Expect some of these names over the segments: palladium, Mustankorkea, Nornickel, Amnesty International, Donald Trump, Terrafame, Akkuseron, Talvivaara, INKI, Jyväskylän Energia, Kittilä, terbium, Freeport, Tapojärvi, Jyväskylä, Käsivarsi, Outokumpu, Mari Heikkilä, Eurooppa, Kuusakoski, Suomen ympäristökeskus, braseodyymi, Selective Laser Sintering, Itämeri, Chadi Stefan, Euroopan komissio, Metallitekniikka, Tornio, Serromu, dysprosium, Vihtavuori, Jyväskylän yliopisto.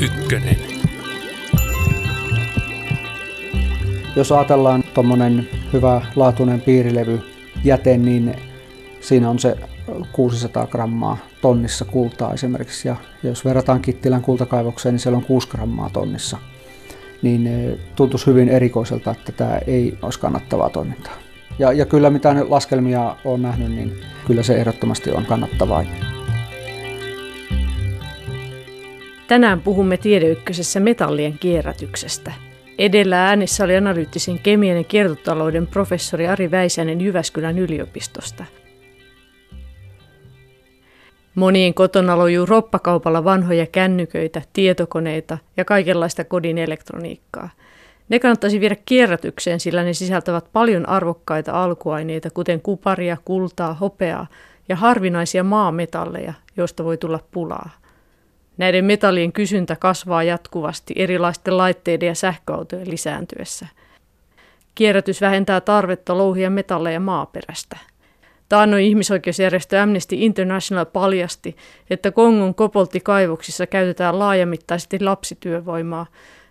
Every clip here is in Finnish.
ykkönen. Jos ajatellaan tuommoinen hyvä laatuinen piirilevyjäte, niin siinä on se 600 grammaa tonnissa kultaa esimerkiksi. Ja jos verrataan Kittilän kultakaivokseen, niin siellä on 6 grammaa tonnissa. Niin tuntuisi hyvin erikoiselta, että tämä ei olisi kannattavaa toimintaa. Ja kyllä mitä laskelmia olen nähnyt, niin kyllä se ehdottomasti on kannattavaa. Tänään puhumme Tiedeykkösessä metallien kierrätyksestä. Edellä äänessä oli analyyttisen kemian ja kiertotalouden professori Ari Väisänen Jyväskylän yliopistosta. Monien kotona lojuu roppakaupalla vanhoja kännyköitä, tietokoneita ja kaikenlaista kodin elektroniikkaa. Ne kannattaisi viedä kierrätykseen, sillä ne sisältävät paljon arvokkaita alkuaineita, kuten kuparia, kultaa, hopeaa ja harvinaisia maametalleja, joista voi tulla pulaa. Näiden metallien kysyntä kasvaa jatkuvasti erilaisten laitteiden ja sähköautojen lisääntyessä. Kierrätys vähentää tarvetta louhia metalleja maaperästä. Taannoin ihmisoikeusjärjestö Amnesty International paljasti, että Kongon kobolttikaivoksissa käytetään laajamittaisesti lapsityövoimaa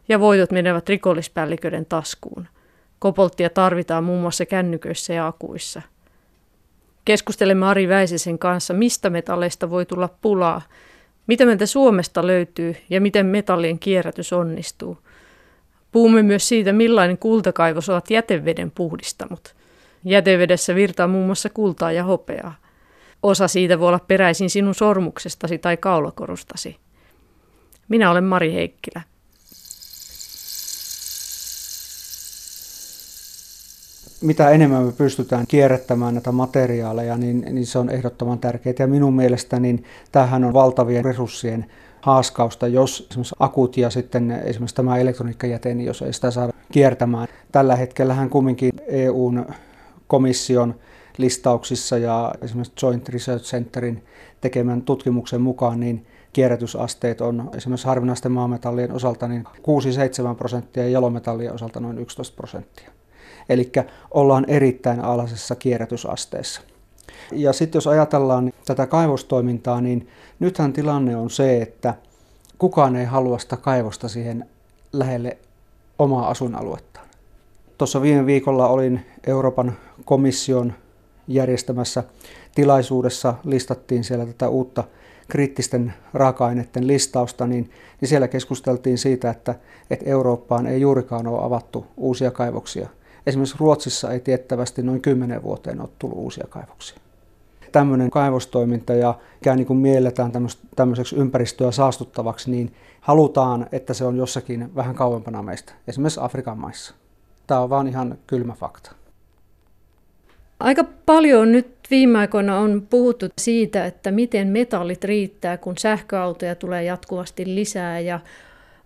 ja voitot menevät rikollispäälliköiden taskuun. Kobolttia tarvitaan muun muassa kännyköissä ja akuissa. Keskustelemme Ari Väisäsen kanssa, mistä metalleista voi tulla pulaa, mitä meiltä Suomesta löytyy ja miten metallien kierrätys onnistuu. Puhumme myös siitä, millainen kultakaivos ovat jäteveden puhdistamot. Jätevedessä virtaa muun muassa kultaa ja hopeaa. Osa siitä voi olla peräisin sinun sormuksestasi tai kaulakorustasi. Minä olen Mari Heikkilä. Mitä enemmän me pystytään kierrättämään näitä materiaaleja, niin se on ehdottoman tärkeää. Ja minun mielestäni niin tämähän on valtavien resurssien haaskausta, jos esimerkiksi akut ja sitten esimerkiksi tämä elektroniikkajäte, niin jos ei sitä saada kiertämään. Tällä hetkellähän kumminkin EU-komission listauksissa ja esimerkiksi Joint Research Centerin tekemän tutkimuksen mukaan, niin kierrätysasteet on esimerkiksi harvinaisten maametallien osalta niin 6-7% ja jalometallien osalta noin 11%. Eli ollaan erittäin alhaisessa kierrätysasteessa. Ja sitten jos ajatellaan tätä kaivostoimintaa, niin nythän tilanne on se, että kukaan ei halua sitä kaivosta siihen lähelle omaa asuinaluettaan. Tuossa viime viikolla olin Euroopan komission järjestämässä tilaisuudessa, listattiin siellä tätä uutta kriittisten raaka-aineiden listausta, niin siellä keskusteltiin siitä, että Eurooppaan ei juurikaan ole avattu uusia kaivoksia. Esimerkiksi Ruotsissa ei tiettävästi noin 10 vuoteen ole tullut uusia kaivoksia. Tämmöinen kaivostoiminta, mikä niin kuin mielletään tämmöiseksi ympäristöä saastuttavaksi, niin halutaan, että se on jossakin vähän kauempana meistä, esimerkiksi Afrikan maissa. Tämä on vaan ihan kylmä fakta. Aika paljon nyt viime aikoina on puhuttu siitä, että miten metallit riittää, kun sähköautoja tulee jatkuvasti lisää ja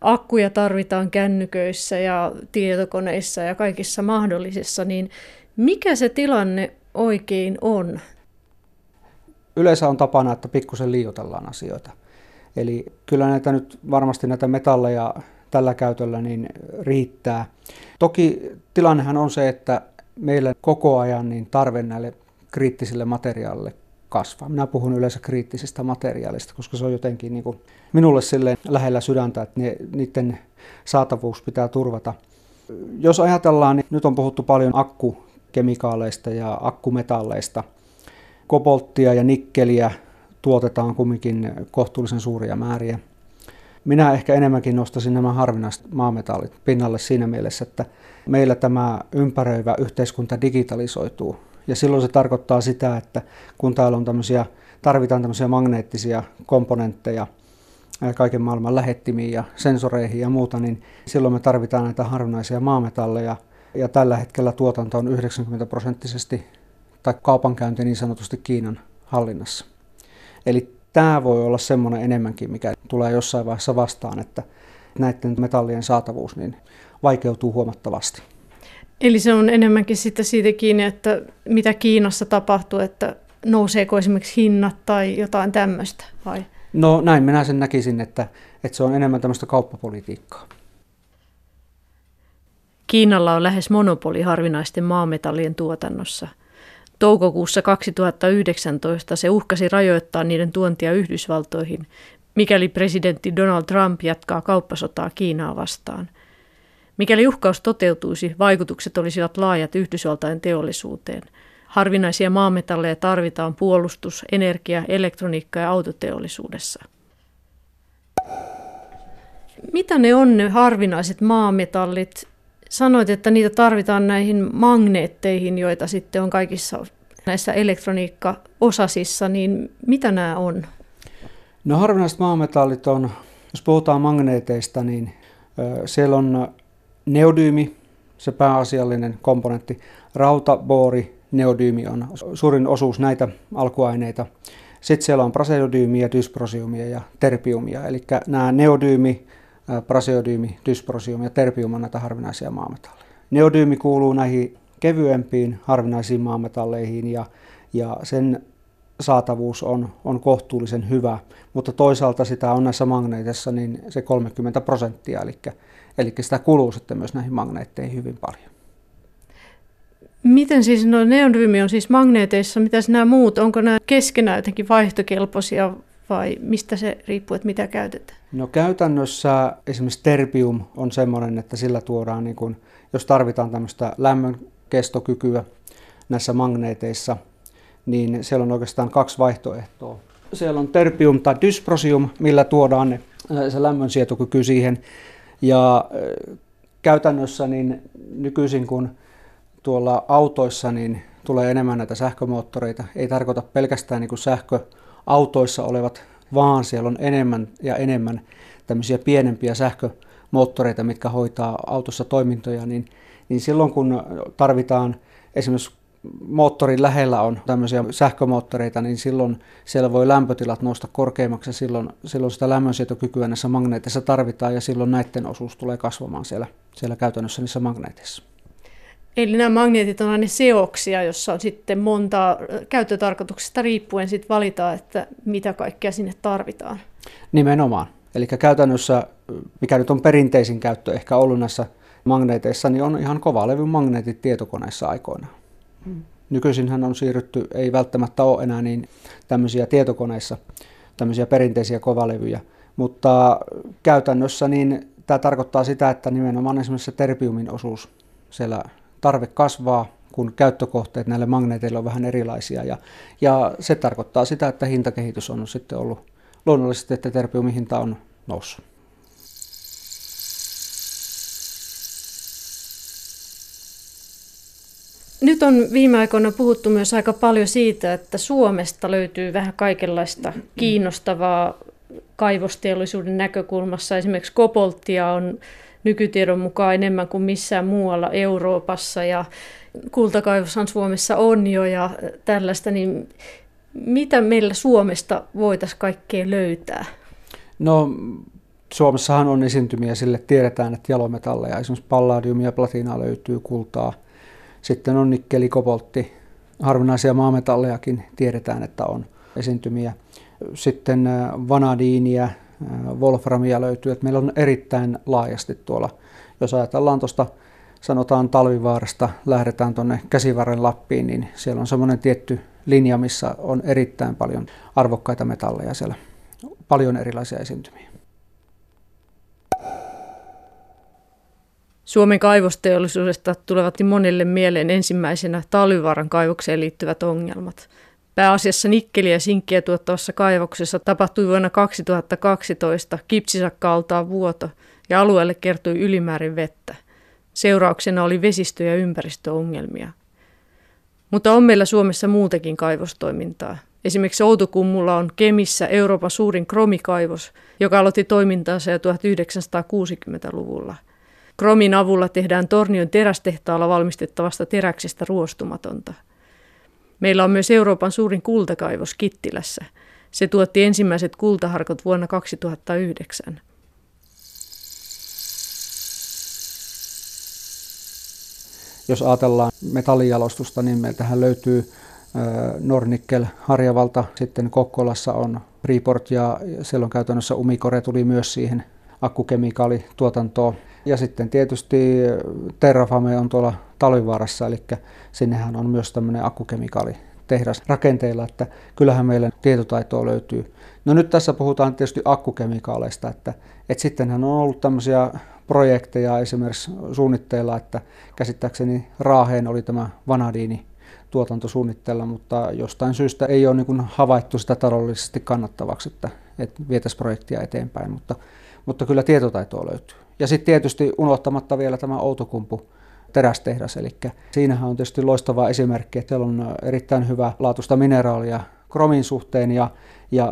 akkuja tarvitaan kännyköissä ja tietokoneissa ja kaikissa mahdollisessa, niin mikä se tilanne oikein on? Yleensä on tapana, että pikkusen liioitellaan asioita. Eli kyllä näitä nyt varmasti näitä metalleja tällä käytöllä niin riittää. Toki tilannehan on se, että meillä koko ajan niin tarve näille kriittisille materiaaleille kasvaa. Minä puhun yleensä kriittisistä materiaaleista, koska se on jotenkin niin kuin minulle silleen lähellä sydäntä, että niiden saatavuus pitää turvata. Jos ajatellaan, niin nyt on puhuttu paljon akkukemikaaleista ja akkumetalleista. Kobolttia ja nikkeliä tuotetaan kumminkin kohtuullisen suuria määriä. Minä ehkä enemmänkin nostaisin nämä harvinaiset maametallit pinnalle siinä mielessä, että meillä tämä ympäröivä yhteiskunta digitalisoituu. Ja silloin se tarkoittaa sitä, että kun täällä on tarvitaan tämmöisiä magneettisia komponentteja kaiken maailman lähettimiin ja sensoreihin ja muuta, niin silloin me tarvitaan näitä harvinaisia maametalleja. Ja tällä hetkellä tuotanto on 90% tai kaupankäynti niin sanotusti Kiinan hallinnassa. Eli tämä voi olla semmoinen enemmänkin, mikä tulee jossain vaiheessa vastaan, että näiden metallien saatavuus niin vaikeutuu huomattavasti. Eli se on enemmänkin siitä kiinni, että mitä Kiinassa tapahtuu, että nouseeko esimerkiksi hinnat tai jotain tämmöistä vai? No näin minä sen näkisin, että se on enemmän tämmöistä kauppapolitiikkaa. Kiinalla on lähes monopoli harvinaisten maametallien tuotannossa. Toukokuussa 2019 se uhkasi rajoittaa niiden tuontia Yhdysvaltoihin mikäli presidentti Donald Trump jatkaa kauppasotaa Kiinaa vastaan. Mikäli uhkaus toteutuisi, vaikutukset olisivat laajat Yhdysvaltain teollisuuteen. Harvinaisia maametalleja tarvitaan puolustus-, energia-, elektroniikka- ja autoteollisuudessa. Mitä ne on ne harvinaiset maametallit? Sanoit, että niitä tarvitaan näihin magneetteihin, joita sitten on kaikissa näissä elektroniikkaosasissa, niin mitä nämä on? No harvinaiset maametallit on, jos puhutaan magneeteista, niin siellä on neodyymi, se pääasiallinen komponentti, rauta, boori, neodyymi on suurin osuus näitä alkuaineita. Sitten siellä on braseodyymiä, dysprosiumia ja terbiumia, eli nämä neodyymi, braseodyymi, dysprosium ja terbium on näitä harvinaisia maametalleja. Neodyymi kuuluu näihin kevyempiin harvinaisiin maametalleihin ja sen saatavuus on kohtuullisen hyvä, mutta toisaalta sitä on näissä magneeteissa niin se 30%, eli sitä kuluu sitten myös näihin magneetteihin hyvin paljon. Miten siis, no neodyymi on siis magneeteissa, mitäs nämä muut, onko nämä keskenään jotenkin vaihtokelpoisia vai mistä se riippuu, että mitä käytetään? No käytännössä esimerkiksi terbium on sellainen, että sillä tuodaan, niin kun, jos tarvitaan tämmöistä lämmönkestokykyä näissä magneeteissa, niin siellä on oikeastaan kaksi vaihtoehtoa. Siellä on terbium tai dysprosium, millä tuodaan se lämmönsietokyky siihen. Ja käytännössä niin nykyisin, kun tuolla autoissa niin tulee enemmän näitä sähkömoottoreita, ei tarkoita pelkästään niin kuin sähköautoissa olevat, vaan siellä on enemmän ja enemmän tämmöisiä pienempiä sähkömoottoreita, mitkä hoitaa autossa toimintoja, niin silloin kun tarvitaan esimerkiksi moottorin lähellä on tämmöisiä sähkömoottoreita, niin silloin siellä voi lämpötilat nousta korkeammaksi ja silloin sitä lämmönsietokykyä näissä magneeteissa tarvitaan ja silloin näiden osuus tulee kasvamaan siellä käytännössä niissä magneeteissa. Eli nämä magneetit on aina seoksia, jossa on sitten montaa käyttötarkoituksesta riippuen sit valitaan, että mitä kaikkea sinne tarvitaan. Nimenomaan. Eli käytännössä, mikä nyt on perinteisin käyttö ehkä ollut näissä magneeteissa, niin on ihan kovalevyn magneetit tietokoneissa aikoinaan. Nykyisinhän on siirrytty, ei välttämättä ole enää niin tämmöisiä tietokoneissa, tämmöisiä perinteisiä kovalevyjä, mutta käytännössä niin tämä tarkoittaa sitä, että nimenomaan esimerkiksi se terbiumin osuus siellä tarve kasvaa, kun käyttökohteet näille magneeteille on vähän erilaisia ja se tarkoittaa sitä, että hintakehitys on sitten ollut luonnollisesti, että terbiumin hinta on noussut. Nyt on viime aikoina puhuttu myös aika paljon siitä, että Suomesta löytyy vähän kaikenlaista kiinnostavaa kaivosteollisuuden näkökulmassa. Esimerkiksi kobolttia on nykytiedon mukaan enemmän kuin missään muualla Euroopassa ja kultakaivoshan Suomessa on jo ja tällaista. Niin mitä meillä Suomesta voitaisiin kaikkea löytää? No Suomessahan on esiintymiä, sille tiedetään, että jalometalleja, esimerkiksi palladiumia ja platinaa löytyy, kultaa. Sitten on nikkeli, koboltti, harvinaisia maametallejakin tiedetään, että on esiintymiä. Sitten vanadiinia, wolframia löytyy, että meillä on erittäin laajasti tuolla. Jos ajatellaan tuosta, sanotaan Talvivaarasta, lähdetään tuonne Käsivarren Lappiin, niin siellä on semmoinen tietty linja, missä on erittäin paljon arvokkaita metalleja siellä. Paljon erilaisia esiintymiä. Suomen kaivosteollisuudesta tulevat monelle mieleen ensimmäisenä Talvivaaran kaivokseen liittyvät ongelmat. Pääasiassa nikkeliä ja sinkkiä tuottavassa kaivoksessa tapahtui vuonna 2012 kipsisakka-altaan vuoto ja alueelle kertoi ylimäärin vettä. Seurauksena oli vesistö- ja ympäristöongelmia. Mutta on meillä Suomessa muutakin kaivostoimintaa. Esimerkiksi Outokummulla on Kemissä Euroopan suurin kromikaivos, joka aloitti toimintaansa jo 1960-luvulla. Kromin avulla tehdään Tornion terästehtaalla valmistettavasta teräksestä ruostumatonta. Meillä on myös Euroopan suurin kultakaivos Kittilässä. Se tuotti ensimmäiset kultaharkot vuonna 2009. Jos ajatellaan metallijalostusta, niin meiltähän löytyy Nornickel Harjavalta. Sitten Kokkolassa on Freeport ja siellä on käytännössä Umikore tuli myös siihen akkukemikaalituotantoon. Ja sitten tietysti Terrafame on tuolla Talvivaarassa, eli sinnehän on myös tämmöinen akkukemikaali tehdas rakenteilla, että kyllähän meillä tietotaitoa löytyy. No nyt tässä puhutaan tietysti akkukemikaaleista, että sittenhän on ollut tämmöisiä projekteja esimerkiksi suunnitteilla, että käsittääkseni Raaheen oli tämä vanadiini tuotantosuunnitteilla, mutta jostain syystä ei ole niin kuin havaittu sitä taloudellisesti kannattavaksi, että vietäisiin projektia eteenpäin, mutta kyllä tietotaitoa löytyy. Ja sitten tietysti unohtamatta vielä tämä Outokumpu terästehdas, eli siinähän on tietysti loistava esimerkki, että siellä on erittäin hyvä laatuista mineraalia kromin suhteen ja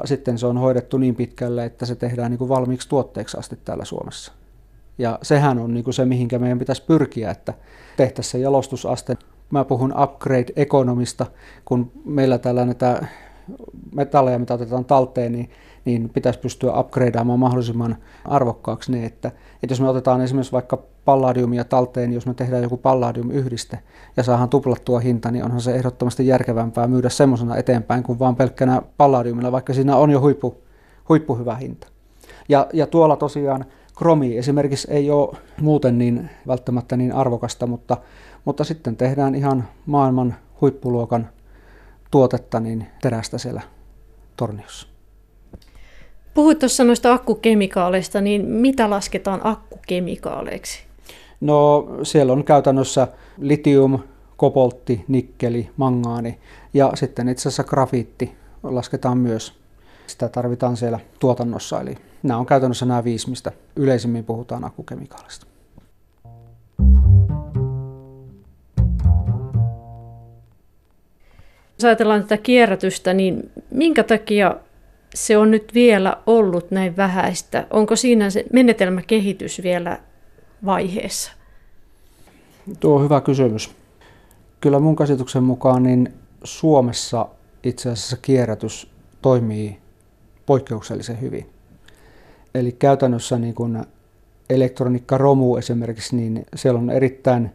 sitten se on hoidettu niin pitkälle, että se tehdään niin kuin valmiiksi tuotteeksi asti täällä Suomessa. Ja sehän on niin kuin se, mihinkä meidän pitäisi pyrkiä, että tehtäisiin se jalostusaste. Mä puhun upgrade-ekonomista, kun meillä täällä näitä metalleja, mitä otetaan talteen, niin pitäisi pystyä upgradeaamaan mahdollisimman arvokkaaksi ne, että jos me otetaan esimerkiksi vaikka palladiumia talteen, niin jos me tehdään joku palladiumyhdiste ja saadaan tuplattua hinta, niin onhan se ehdottomasti järkevämpää myydä semmoisena eteenpäin kuin vaan pelkkänä palladiumilla, vaikka siinä on jo huippuhyvä hinta. Ja tuolla tosiaan kromi esimerkiksi ei ole muuten niin välttämättä niin arvokasta, mutta sitten tehdään ihan maailman huippuluokan tuotetta niin terästä siellä Torniossa. Puhuit tuossa noista akkukemikaaleista, niin mitä lasketaan akkukemikaaleiksi? No siellä on käytännössä litium, koboltti, nikkeli, mangaani ja sitten itse asiassa grafiitti lasketaan myös. Sitä tarvitaan siellä tuotannossa, eli nämä on käytännössä nämä 5, mistä yleisimmin puhutaan akkukemikaalista. Jos ajatellaan tätä kierrätystä, niin minkä takia se on nyt vielä ollut näin vähäistä? Onko siinä se menetelmäkehitys vielä vaiheessa? Tuo on hyvä kysymys. Kyllä mun käsityksen mukaan niin Suomessa itse asiassa kierrätys toimii poikkeuksellisen hyvin. Eli käytännössä niin kun elektroniikkaromu esimerkiksi, niin siellä on erittäin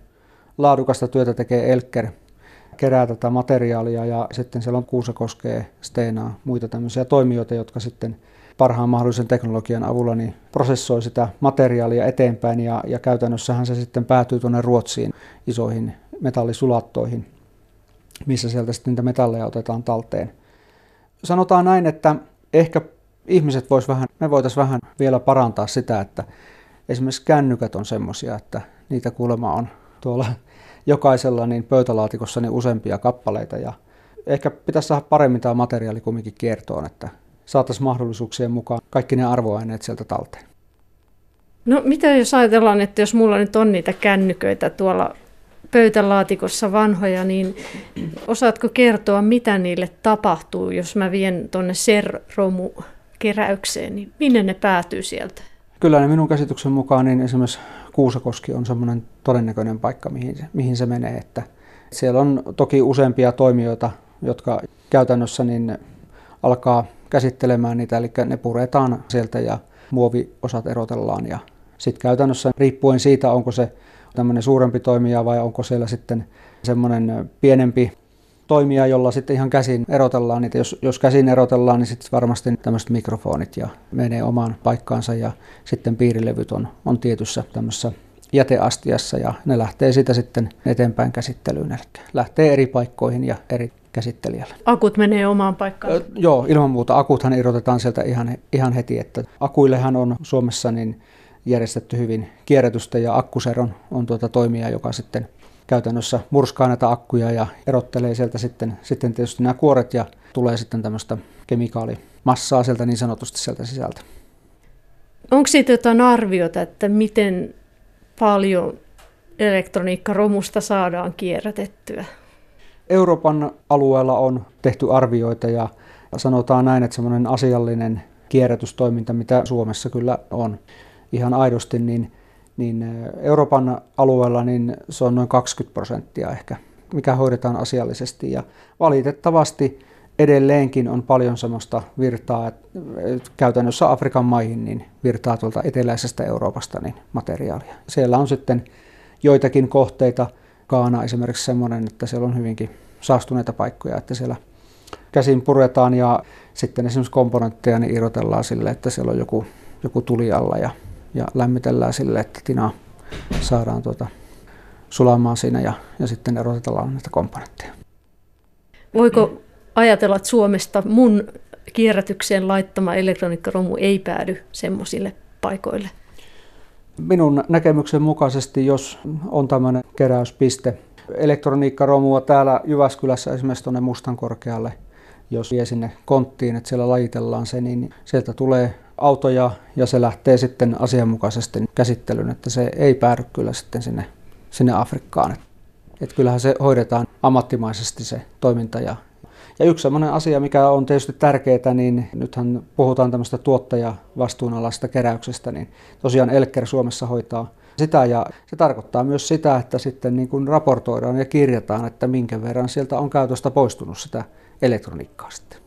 laadukasta työtä tekee Elker. Kerää tätä materiaalia ja sitten siellä on Kuusakoskea, Stenaa, muita tämmöisiä toimijoita, jotka sitten parhaan mahdollisen teknologian avulla niin prosessoi sitä materiaalia eteenpäin ja käytännössähän se sitten päätyy tuonne Ruotsiin isoihin metallisulattoihin, missä sieltä sitten niitä metalleja otetaan talteen. Sanotaan näin, että ehkä ihmiset me voitaisiin vähän vielä parantaa sitä, että esimerkiksi kännykät on semmoisia, että niitä kuulemma on tuolla jokaisella niin pöytälaatikossa niin useampia kappaleita ja ehkä pitäisi saada paremmin tämä materiaali kumminkin kiertoon, että saataisiin mahdollisuuksien mukaan kaikki ne arvoaineet sieltä talteen. No mitä jos ajatellaan, että jos mulla nyt on niitä kännyköitä tuolla pöytälaatikossa vanhoja, niin osaatko kertoa mitä niille tapahtuu, jos mä vien tuonne Serromu-keräykseen, niin minne ne päätyy sieltä? Kyllä niin minun käsityksen mukaan niin esimerkiksi Kuusakoski on semmoinen todennäköinen paikka, mihin se menee. Että siellä on toki useampia toimijoita, jotka käytännössä niin alkaa käsittelemään niitä, eli ne puretaan sieltä ja muoviosat erotellaan. Ja sitten käytännössä riippuen siitä, onko se tämmöinen suurempi toimija vai onko siellä sitten semmoinen pienempi toimija, jolla sitten ihan käsin erotellaan niitä. Jos käsin erotellaan, niin sitten varmasti tämmöiset mikrofonit ja menee omaan paikkaansa ja sitten piirilevyt on tietyssä tämmöisessä jäteastiassa ja ne lähtee sitä sitten eteenpäin käsittelyyn. Eli lähtee eri paikkoihin ja eri käsittelijälle. Akut menee omaan paikkaan? Joo, ilman muuta. Akuthan irrotetaan sieltä ihan heti. Että akuillehan on Suomessa niin järjestetty hyvin kierrätystä ja Akkuseron on toimija, joka sitten käytännössä murskaa näitä akkuja ja erottelee sieltä sitten tietysti nämä kuoret ja tulee sitten tämmöistä kemikaalimassaa sieltä niin sanotusti sieltä sisältä. Onko siitä jotain arviota, että miten paljon elektroniikkaromusta saadaan kierrätettyä? Euroopan alueella on tehty arvioita ja sanotaan näin, että semmoinen asiallinen kierrätystoiminta, mitä Suomessa kyllä on ihan aidosti, niin Euroopan alueella niin se on noin 20% ehkä, mikä hoidetaan asiallisesti. Ja valitettavasti edelleenkin on paljon sellaista virtaa, että käytännössä Afrikan maihin niin virtaa tuolta eteläisestä Euroopasta niin materiaalia. Siellä on sitten joitakin kohteita, Gaana esimerkiksi semmoinen, että siellä on hyvinkin saastuneita paikkoja, että siellä käsin puretaan ja sitten esimerkiksi komponentteja niin irrotellaan sille, että siellä on joku tuli alla ja lämmitellään sille, että tinaa saadaan sulamaan siinä ja sitten erotellaan näitä komponentteja. Voiko ajatella, että Suomesta mun kierrätykseen laittama elektroniikkaromu ei päädy semmoisille paikoille? Minun näkemyksen mukaisesti, jos on tämmöinen keräyspiste, elektroniikkaromua täällä Jyväskylässä esimerkiksi tuonne Mustankorkealle, jos vie sinne konttiin, että siellä lajitellaan se, niin sieltä tulee autoja ja se lähtee sitten asianmukaisesti käsittelyyn, että se ei päädy kyllä sitten sinne Afrikkaan. Että kyllähän se hoidetaan ammattimaisesti se toiminta. Ja yksi sellainen asia, mikä on tietysti tärkeää, niin nythän puhutaan tämmöistä tuottajavastuunalaisesta keräyksestä, niin tosiaan Elker Suomessa hoitaa sitä, ja se tarkoittaa myös sitä, että sitten niin kuin raportoidaan ja kirjataan, että minkä verran sieltä on käytöstä poistunut sitä elektroniikkaa sitten.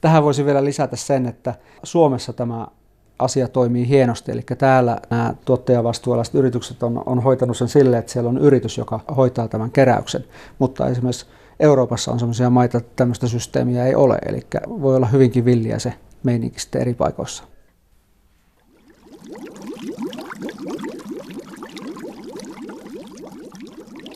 Tähän voisi vielä lisätä sen, että Suomessa tämä asia toimii hienosti, eli täällä nämä tuottajavastuualaiset yritykset on hoitanut sen silleen, että siellä on yritys, joka hoitaa tämän keräyksen, mutta esimerkiksi Euroopassa on sellaisia maita, että tämmöistä systeemiä ei ole, eli voi olla hyvinkin villiä se meininki sitten eri paikoissa.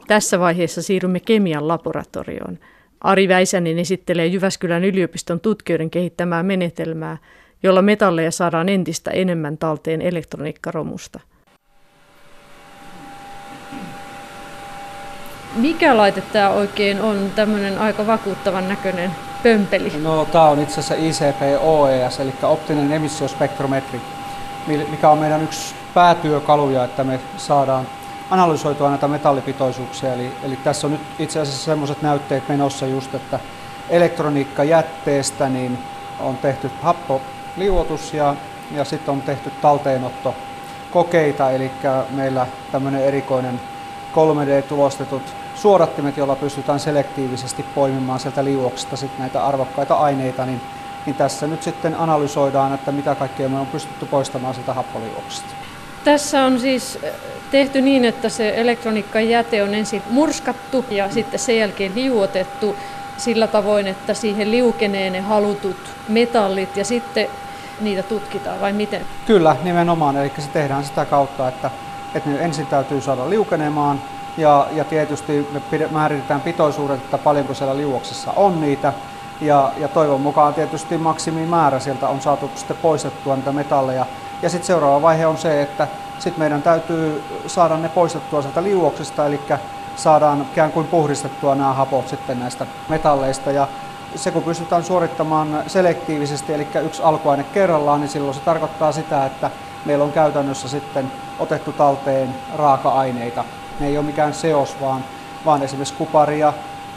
Tässä vaiheessa siirrymme kemian laboratorioon. Ari Väisänen esittelee Jyväskylän yliopiston tutkijoiden kehittämää menetelmää, jolla metalleja saadaan entistä enemmän talteen elektroniikkaromusta. Mikä laite tämä oikein on? Tämmöinen aika vakuuttavan näköinen pömpeli. No, tämä on itse asiassa ICP-OES, eli optinen emissiospektrometri, mikä on meidän yksi päätyökaluja, että me saadaan analysoitua näitä metallipitoisuuksia. Eli tässä on nyt itse asiassa sellaiset näytteet menossa just, että elektroniikkajätteestä niin on tehty happoliuotus ja sitten on tehty talteenottokokeita, eli meillä tämmöinen erikoinen 3D-tulostetut suodattimet, joilla pystytään selektiivisesti poimimaan sieltä liuoksesta sit näitä arvokkaita aineita, niin tässä nyt sitten analysoidaan, että mitä kaikkea me on pystytty poistamaan sieltä happoliuoksesta. Tässä on siis tehty niin, että se elektroniikkajäte on ensin murskattu ja sitten sen jälkeen liuotettu sillä tavoin, että siihen liukenee ne halutut metallit ja sitten niitä tutkitaan, vai miten? Kyllä, nimenomaan. Eli se tehdään sitä kautta, että ne ensin täytyy saada liukenemaan ja tietysti me määritetään pitoisuudet, että paljonko siellä liuoksessa on niitä ja toivon mukaan tietysti maksimimäärä sieltä on saatu sitten poistettua niitä metalleja. Ja sitten seuraava vaihe on se, että sitten meidän täytyy saada ne poistettua sieltä liuoksesta, eli saadaan ikään kuin puhdistettua nämä hapot sitten näistä metalleista. Ja se kun pystytään suorittamaan selektiivisesti, eli yksi alkuaine kerrallaan, niin silloin se tarkoittaa sitä, että meillä on käytännössä sitten otettu talteen raaka-aineita. Ne ei ole mikään seos, vaan esimerkiksi kupari ja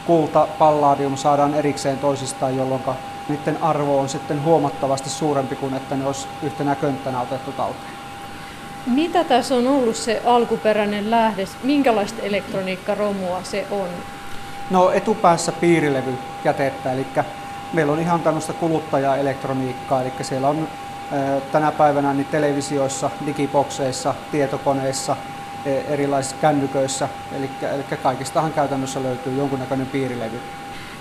kulta, palladium saadaan erikseen toisistaan, jolloin niiden arvo on sitten huomattavasti suurempi kuin että ne olisi yhtenä könttänä otettu talteen. Mitä tässä on ollut se alkuperäinen lähde? Minkälaista elektroniikkaromua se on? No, etupäässä piirilevyjätettä, eli meillä on ihan tämmöistä kuluttajaelektroniikkaa, eli siellä on tänä päivänä niin televisioissa, digibokseissa, tietokoneissa, erilaisissa kännyköissä, eli kaikistahan käytännössä löytyy jonkunnäköinen piirilevy.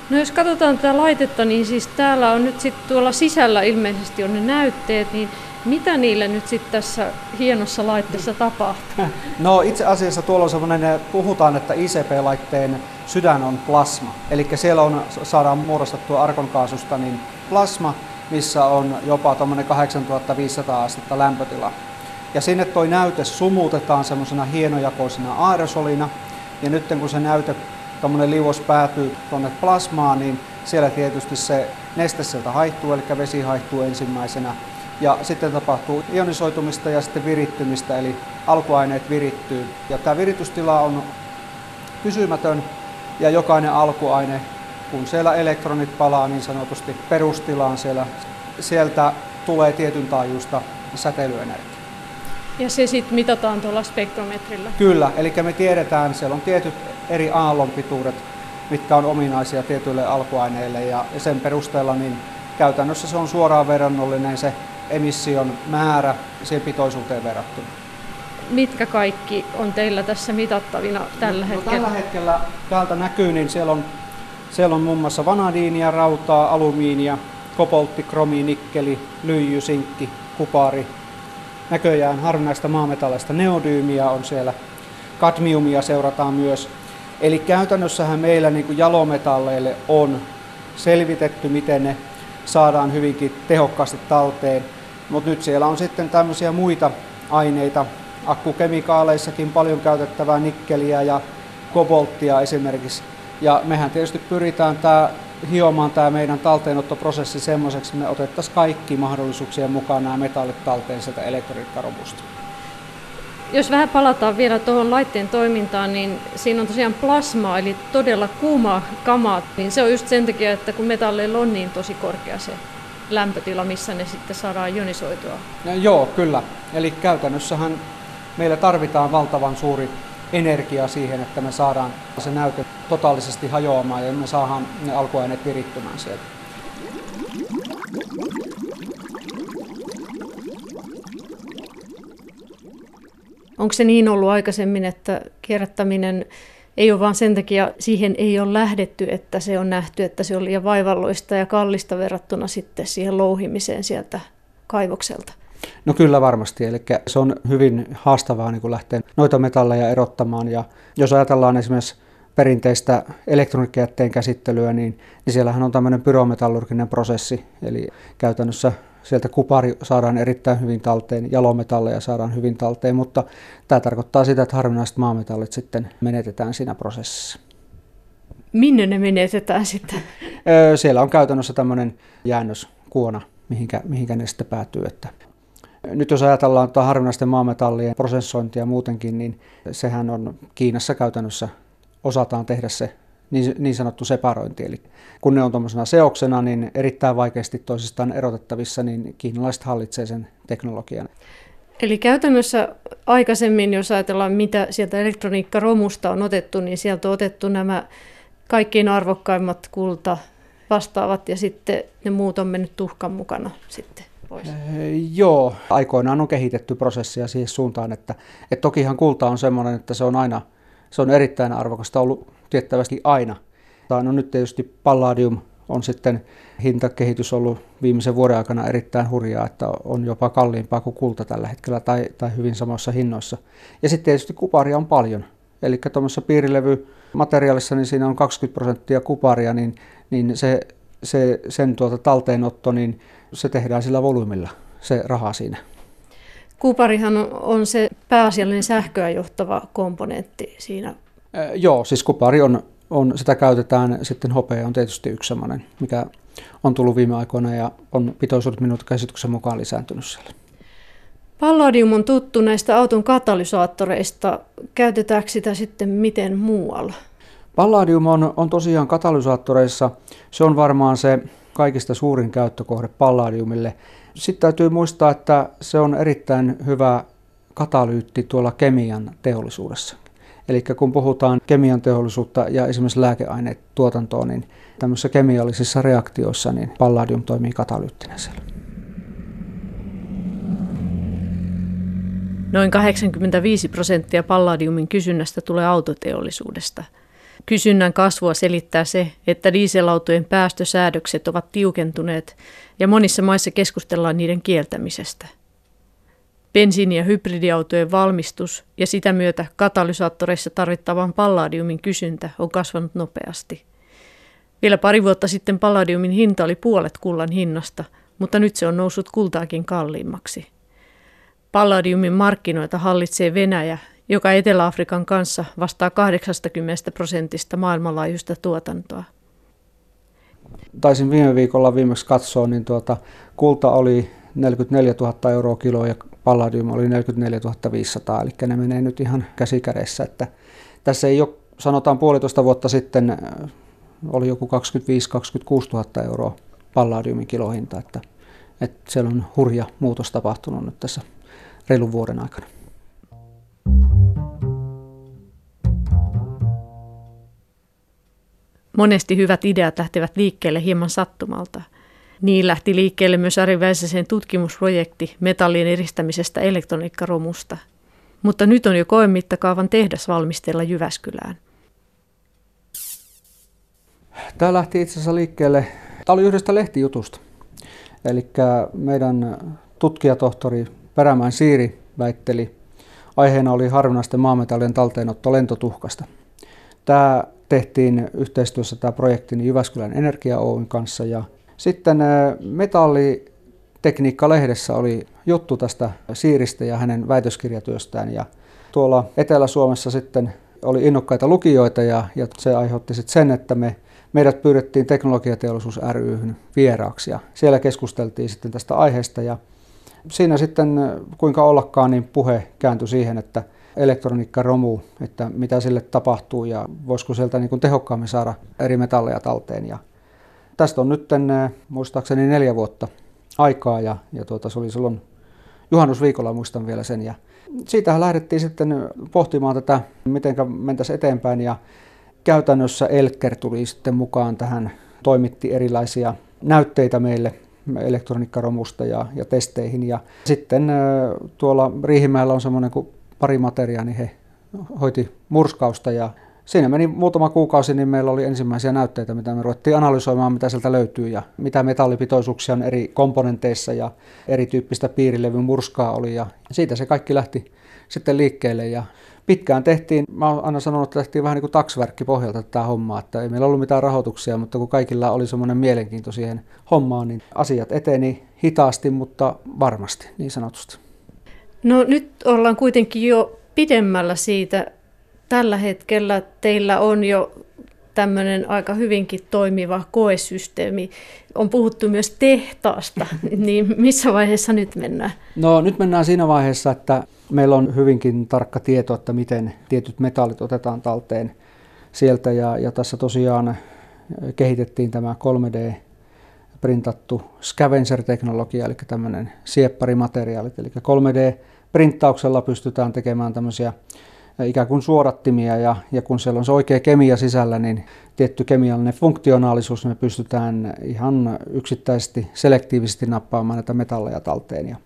No, jos katsotaan tätä laitetta, niin siis täällä on nyt sitten tuolla sisällä ilmeisesti on ne näytteet, niin mitä niillä nyt sitten tässä hienossa laitteessa tapahtuu? No, itse asiassa tuolla on semmoinen, puhutaan, että ICP-laitteen sydän on plasma, eli siellä saadaan muodostettua argonkaasusta niin plasma, missä on jopa 8500 astetta lämpötila. Ja sinne tuo näyte sumutetaan semmoisena hienojakoisena aerosolina. Ja nyt kun se näyte, tuommoinen liuos päätyy tuonne plasmaan, niin siellä tietysti se neste sieltä haihtuu, eli vesi haihtuu ensimmäisenä. Ja sitten tapahtuu ionisoitumista ja sitten virittymistä, eli alkuaineet virittyy. Ja tämä viritystila on pysymätön ja jokainen alkuaine, kun siellä elektronit palaa niin sanotusti perustilaan, sieltä tulee tietyn taajuista säteilyenergiaa. Ja se sitten mitataan tuolla spektrometrillä? Kyllä, eli me tiedetään, siellä on tietyt eri aallonpituudet, mitkä on ominaisia tietyille alkuaineille, ja sen perusteella niin käytännössä se on suoraan verrannollinen se emission määrä siihen pitoisuuteen verrattuna. Mitkä kaikki on teillä tässä mitattavina tällä hetkellä? Tällä hetkellä täältä näkyy, niin siellä on muun muassa vanadiinia, rautaa, alumiinia, koboltti, kromi, nikkeli, lyijy, sinkki, kupari. Näköjään harvinaista maametalleista neodyymiä on siellä. Kadmiumia seurataan myös. Eli käytännössähän meillä niin kuin jalometalleille on selvitetty, miten ne saadaan hyvinkin tehokkaasti talteen, mutta nyt siellä on sitten tämmöisiä muita aineita, akkukemikaaleissakin paljon käytettävää nikkeliä ja kobolttia esimerkiksi. Ja mehän tietysti pyritään hiomaan tämä meidän talteenottoprosessi semmoiseksi, että me otettaisiin kaikki mahdollisuuksien mukaan nämä metallit talteen sieltä elektroniikkaromusta. Jos vähän palataan vielä tuohon laitteen toimintaan, niin siinä on tosiaan plasmaa, eli todella kuuma kamaa. Niin se on just sen takia, että kun metalleilla on niin tosi korkea se lämpötila, missä ne sitten saadaan ionisoitua. No, joo, kyllä. Eli käytännössähän meillä tarvitaan valtavan suuri energia siihen, että me saadaan se näyte totaalisesti hajoamaan ja me saadaan ne alkuaineet virittymään sieltä. Onko se niin ollut aikaisemmin, että kierrättäminen ei ole vain sen takia, siihen ei ole lähdetty, että se on nähty, että se on liian vaivalloista ja kallista verrattuna sitten siihen louhimiseen sieltä kaivokselta? No kyllä varmasti, eli se on hyvin haastavaa niin kun lähteä noita metalleja erottamaan, ja jos ajatellaan esimerkiksi perinteistä elektroniikkajätteen käsittelyä, niin siellähän on tämmöinen pyrometallurginen prosessi, eli käytännössä sieltä kupari saadaan erittäin hyvin talteen, jalometalleja saadaan hyvin talteen, mutta tämä tarkoittaa sitä, että harvinaiset maametallit sitten menetetään siinä prosessissa. Minne ne menetetään sitten? Siellä on käytännössä tämmöinen jäännöskuona, mihinkä ne sitten päätyy. Nyt jos ajatellaan harvinaisten maametallien prosessointia muutenkin, niin sehän on Kiinassa käytännössä osataan tehdä se niin sanottu separointi. Eli kun ne on tuollaisena seoksena, niin erittäin vaikeasti toisistaan erotettavissa, niin kiinalaiset hallitsee sen teknologian. Eli käytännössä aikaisemmin, jos ajatellaan mitä sieltä elektroniikkaromusta on otettu, niin sieltä on otettu nämä kaikkein arvokkaimmat kulta vastaavat ja sitten ne muut on mennyt tuhkan mukana sitten. Joo, aikoinaan on kehitetty prosessia siihen suuntaan, että tokihan kulta on sellainen, että se on erittäin arvokasta ollut tiettävästi aina. No nyt tietysti palladium on sitten hintakehitys ollut viimeisen vuoden aikana erittäin hurjaa, että on jopa kalliimpaa kuin kulta tällä hetkellä tai hyvin samoissa hinnoissa. Ja sitten tietysti kuparia on paljon, eli tuommoisessa piirilevymateriaalissa niin siinä on 20% kuparia, niin sen talteenotto, niin se tehdään sillä volyymilla, se raha siinä. Kuparihan on se pääasiallinen sähköä johtava komponentti siinä. Joo, siis kupari on, sitä käytetään, sitten hopea on tietysti yksi sellainen, mikä on tullut viime aikoina ja on pitoisuudet minun käsityksen mukaan lisääntynyt siellä. Palladium on tuttu näistä auton katalysaattoreista. Käytetäänkö sitä sitten miten muualla? Palladium on tosiaan katalysaattoreissa, se on varmaan se kaikista suurin käyttökohde palladiumille. Sitten täytyy muistaa, että se on erittäin hyvä katalyytti tuolla kemian teollisuudessa. Eli kun puhutaan kemian teollisuutta ja esimerkiksi lääkeainetuotantoa, niin tämmöisissä kemiallisissa reaktioissa niin palladium toimii katalyyttinä siellä. Noin 85% palladiumin kysynnästä tulee autoteollisuudesta. Kysynnän kasvua selittää se, että dieselautojen päästösäädökset ovat tiukentuneet ja monissa maissa keskustellaan niiden kieltämisestä. Bensiini- ja hybridiautojen valmistus ja sitä myötä katalysaattoreissa tarvittavan palladiumin kysyntä on kasvanut nopeasti. Vielä pari vuotta sitten palladiumin hinta oli puolet kullan hinnasta, mutta nyt se on noussut kultaakin kalliimmaksi. Palladiumin markkinoita hallitsee Venäjä, joka Etelä-Afrikan kanssa vastaa 80% maailmanlaajuista tuotantoa. Taisin viime viikolla viimeksi katsoa, niin kulta oli 44 000 € kiloa ja palladium oli 44 500, eli ne menee nyt ihan käsi kädessä. Että tässä ei ole, sanotaan puolitoista vuotta sitten, oli joku 25 000–26 000 € palladiumin kilohinta, että siellä on hurja muutos tapahtunut nyt tässä reilun vuoden aikana. Monesti hyvät ideat lähtevät liikkeelle hieman sattumalta. Niin lähti liikkeelle myös Ari Väisäsen tutkimusprojekti metallien eristämisestä elektroniikkaromusta. Mutta nyt on jo koemittakaavan tehdas valmistella Jyväskylään. Tämä lähti itse asiassa liikkeelle. Tämä oli yhdestä lehtijutusta. Eli meidän tutkijatohtori Perämaan Siiri väitteli. Aiheena oli harvinaisten maametallien talteenotto lentotuhkasta. Tämä tehtiin yhteistyössä tämä projekti Jyväskylän Energia Oyn kanssa ja sitten Metallitekniikka-lehdessä oli juttu tästä Siiristä ja hänen väitöskirjatyöstään ja tuolla Etelä-Suomessa sitten oli innokkaita lukijoita ja se aiheutti sitten sen, että meidät pyydettiin Teknologiateollisuus ry:hyn vieraaksi ja siellä keskusteltiin sitten tästä aiheesta ja siinä sitten kuinka ollakaan niin puhe kääntyi siihen, että elektroniikkaromu, että mitä sille tapahtuu ja voisiko sieltä niin kuin tehokkaammin saada eri metalleja talteen. Ja tästä on nyt muistaakseni 4 vuotta aikaa ja se oli silloin juhannusviikolla, muistan vielä sen. Ja siitähän lähdettiin sitten pohtimaan tätä, miten mentäisiin eteenpäin ja käytännössä Elker tuli sitten mukaan tähän, toimitti erilaisia näytteitä meille elektroniikkaromusta ja testeihin ja sitten tuolla Riihimäellä on semmoinen kuin pari materiaa, niin he hoiti murskausta ja siinä meni muutama kuukausi, niin meillä oli ensimmäisiä näytteitä, mitä me ruvettiin analysoimaan, mitä sieltä löytyy ja mitä metallipitoisuuksia on eri komponenteissa ja erityyppistä piirilevyn murskaa oli ja siitä se kaikki lähti sitten liikkeelle ja pitkään tehtiin, mä oon aina sanonut, että tehtiin vähän niin kuin taksverkki pohjalta tätä hommaa, että ei meillä ollut mitään rahoituksia, mutta kun kaikilla oli semmoinen mielenkiinto siihen hommaan, niin asiat eteni hitaasti, mutta varmasti niin sanotusti. No nyt ollaan kuitenkin jo pidemmällä siitä. Tällä hetkellä teillä on jo tämmöinen aika hyvinkin toimiva koesysteemi. On puhuttu myös tehtaasta, niin missä vaiheessa nyt mennään? No nyt mennään siinä vaiheessa, että meillä on hyvinkin tarkka tieto, että miten tietyt metallit otetaan talteen sieltä. Ja tässä tosiaan kehitettiin tämä 3D-printattu scavenger-teknologia, eli tämmöinen siepparimateriaalit, eli 3D-printtauksella pystytään tekemään tämmöisiä ikään kuin suodattimia ja kun siellä on se oikea kemia sisällä, niin tietty kemiallinen funktionaalisuus, niin me pystytään ihan yksittäisesti, selektiivisesti nappaamaan näitä metalleja talteen.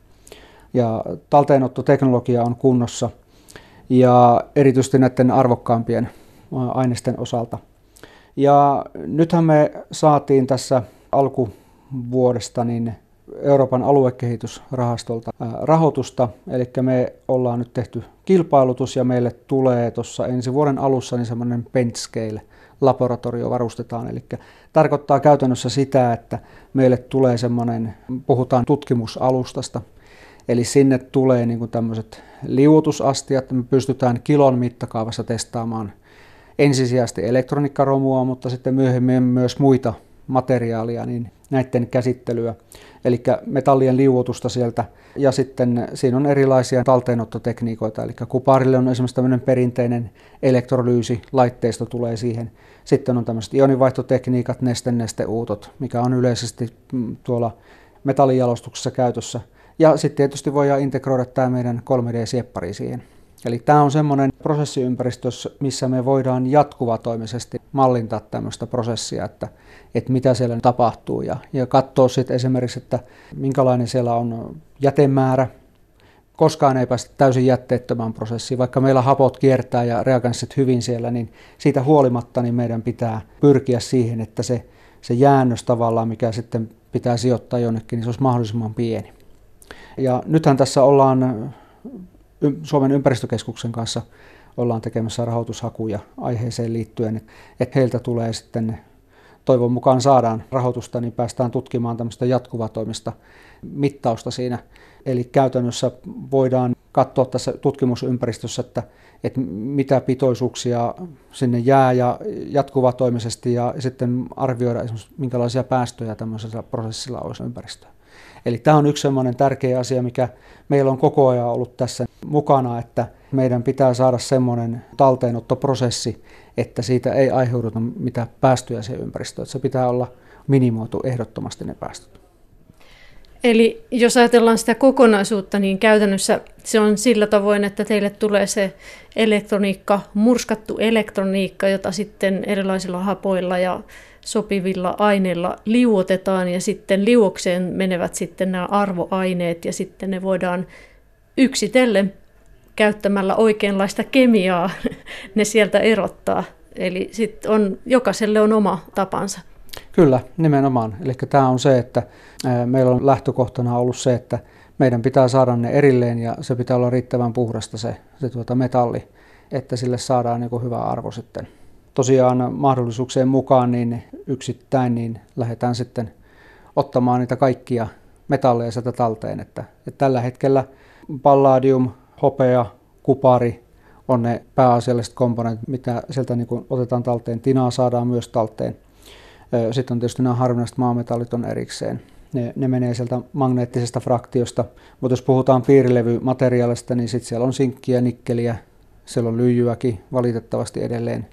Ja talteenottoteknologia on kunnossa ja erityisesti näiden arvokkaampien aineisten osalta. Ja nythän me saatiin tässä alkuvuodesta niin Euroopan aluekehitysrahastolta rahoitusta, eli me ollaan nyt tehty kilpailutus ja meille tulee tuossa ensi vuoden alussa niin semmoinen benchscale-laboratorio varustetaan, eli tarkoittaa käytännössä sitä, että meille tulee semmoinen, puhutaan tutkimusalustasta, eli sinne tulee niin kuin tämmöiset liuotusastiat, että me pystytään kilon mittakaavassa testaamaan ensisijaisesti elektroniikkaromua, mutta sitten myöhemmin myös muita materiaalia, niin näiden käsittelyä, eli metallien liuotusta sieltä. Ja sitten siinä on erilaisia talteenottotekniikoita, eli kuparille on esimerkiksi tämmöinen perinteinen elektrolyysi, laitteisto tulee siihen. Sitten on tämmöiset ionvaihtotekniikat, neste-uutot, mikä on yleisesti tuolla metallijalostuksessa käytössä. Ja sitten tietysti voidaan integroida tämä meidän 3D-sieppari siihen. Eli tämä on semmoinen prosessiympäristö, missä me voidaan jatkuvatoimisesti mallintaa tämmöistä prosessia, että mitä siellä tapahtuu ja katsoa sitten esimerkiksi, että minkälainen siellä on jätemäärä. Koskaan ei päästä täysin jätteettömään prosessiin, vaikka meillä hapot kiertää ja reaganssit hyvin siellä, niin siitä huolimatta niin meidän pitää pyrkiä siihen, että se jäännös tavallaan, mikä sitten pitää sijoittaa jonnekin, niin se olisi mahdollisimman pieni. Ja nythän tässä ollaan Suomen ympäristökeskuksen kanssa ollaan tekemässä rahoitushakuja aiheeseen liittyen, että heiltä tulee sitten, toivon mukaan saadaan rahoitusta, niin päästään tutkimaan tämmöistä jatkuvatoimista mittausta siinä. Eli käytännössä voidaan katsoa tässä tutkimusympäristössä, että mitä pitoisuuksia sinne jää ja jatkuvatoimisesti ja sitten arvioida esimerkiksi minkälaisia päästöjä tämmöisellä prosessilla olisi ympäristöön. Eli tämä on yksi sellainen tärkeä asia, mikä meillä on koko ajan ollut tässä mukana, että meidän pitää saada semmoinen talteenottoprosessi, että siitä ei aiheuduta mitään päästöjä siihen ympäristöön. Se pitää olla minimoitu ehdottomasti ne päästöt. Eli jos ajatellaan sitä kokonaisuutta, niin käytännössä se on sillä tavoin, että teille tulee se elektroniikka, murskattu elektroniikka, jota sitten erilaisilla hapoilla ja sopivilla aineilla liuotetaan ja sitten liuokseen menevät sitten nämä arvoaineet ja sitten ne voidaan yksitellen käyttämällä oikeanlaista kemiaa ne sieltä erottaa. Eli sitten on, jokaiselle on oma tapansa. Kyllä, nimenomaan. Eli tämä on se, että meillä on lähtökohtana ollut se, että meidän pitää saada ne erilleen ja se pitää olla riittävän puhdasta se metalli, että sille saadaan niin kuin hyvä arvo sitten tosiaan mahdollisuuksien mukaan niin yksittäin niin lähdetään sitten ottamaan niitä kaikkia metalleja sieltä talteen. Että tällä hetkellä palladium, hopea, kupari on ne pääasialliset komponentit, mitä sieltä niin kuin otetaan talteen. Tinaa saadaan myös talteen. Sitten on tietysti nämä harvinaiset maametallit on erikseen. Ne menee sieltä magneettisesta fraktiosta, mutta jos puhutaan piirilevymateriaalista, niin sitten siellä on sinkkiä, nikkeliä, siellä on lyijyäkin valitettavasti edelleen.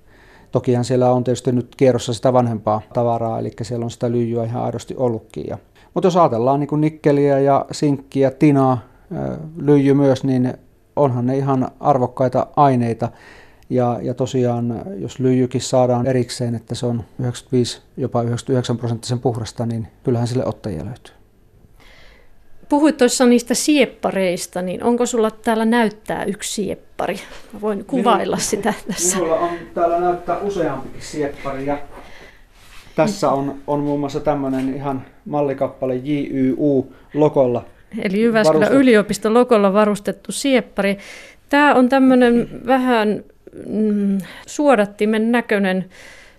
Tokihan siellä on tietysti nyt kierrossa sitä vanhempaa tavaraa, eli siellä on sitä lyijyä ihan aidosti ollutkin. Mutta jos ajatellaan niin kuin nikkeliä ja sinkkiä, tinaa, lyijy myös, niin onhan ne ihan arvokkaita aineita. Ja tosiaan, jos lyijykin saadaan erikseen, että se on 95%, jopa 99% puhdasta, niin kyllähän sille ottajia löytyy. Puhuit tuossa niistä sieppareista, niin onko sulla täällä näyttää yksi sieppari? Mä voin kuvailla sitä tässä. Minulla on täällä näyttää useampikin sieppari. Ja tässä on muun muassa tämmöinen ihan mallikappale JYU Lokolla. Eli Jyväskylän yliopiston Lokolla varustettu sieppari. Tämä on tämmöinen vähän suodattimen näköinen.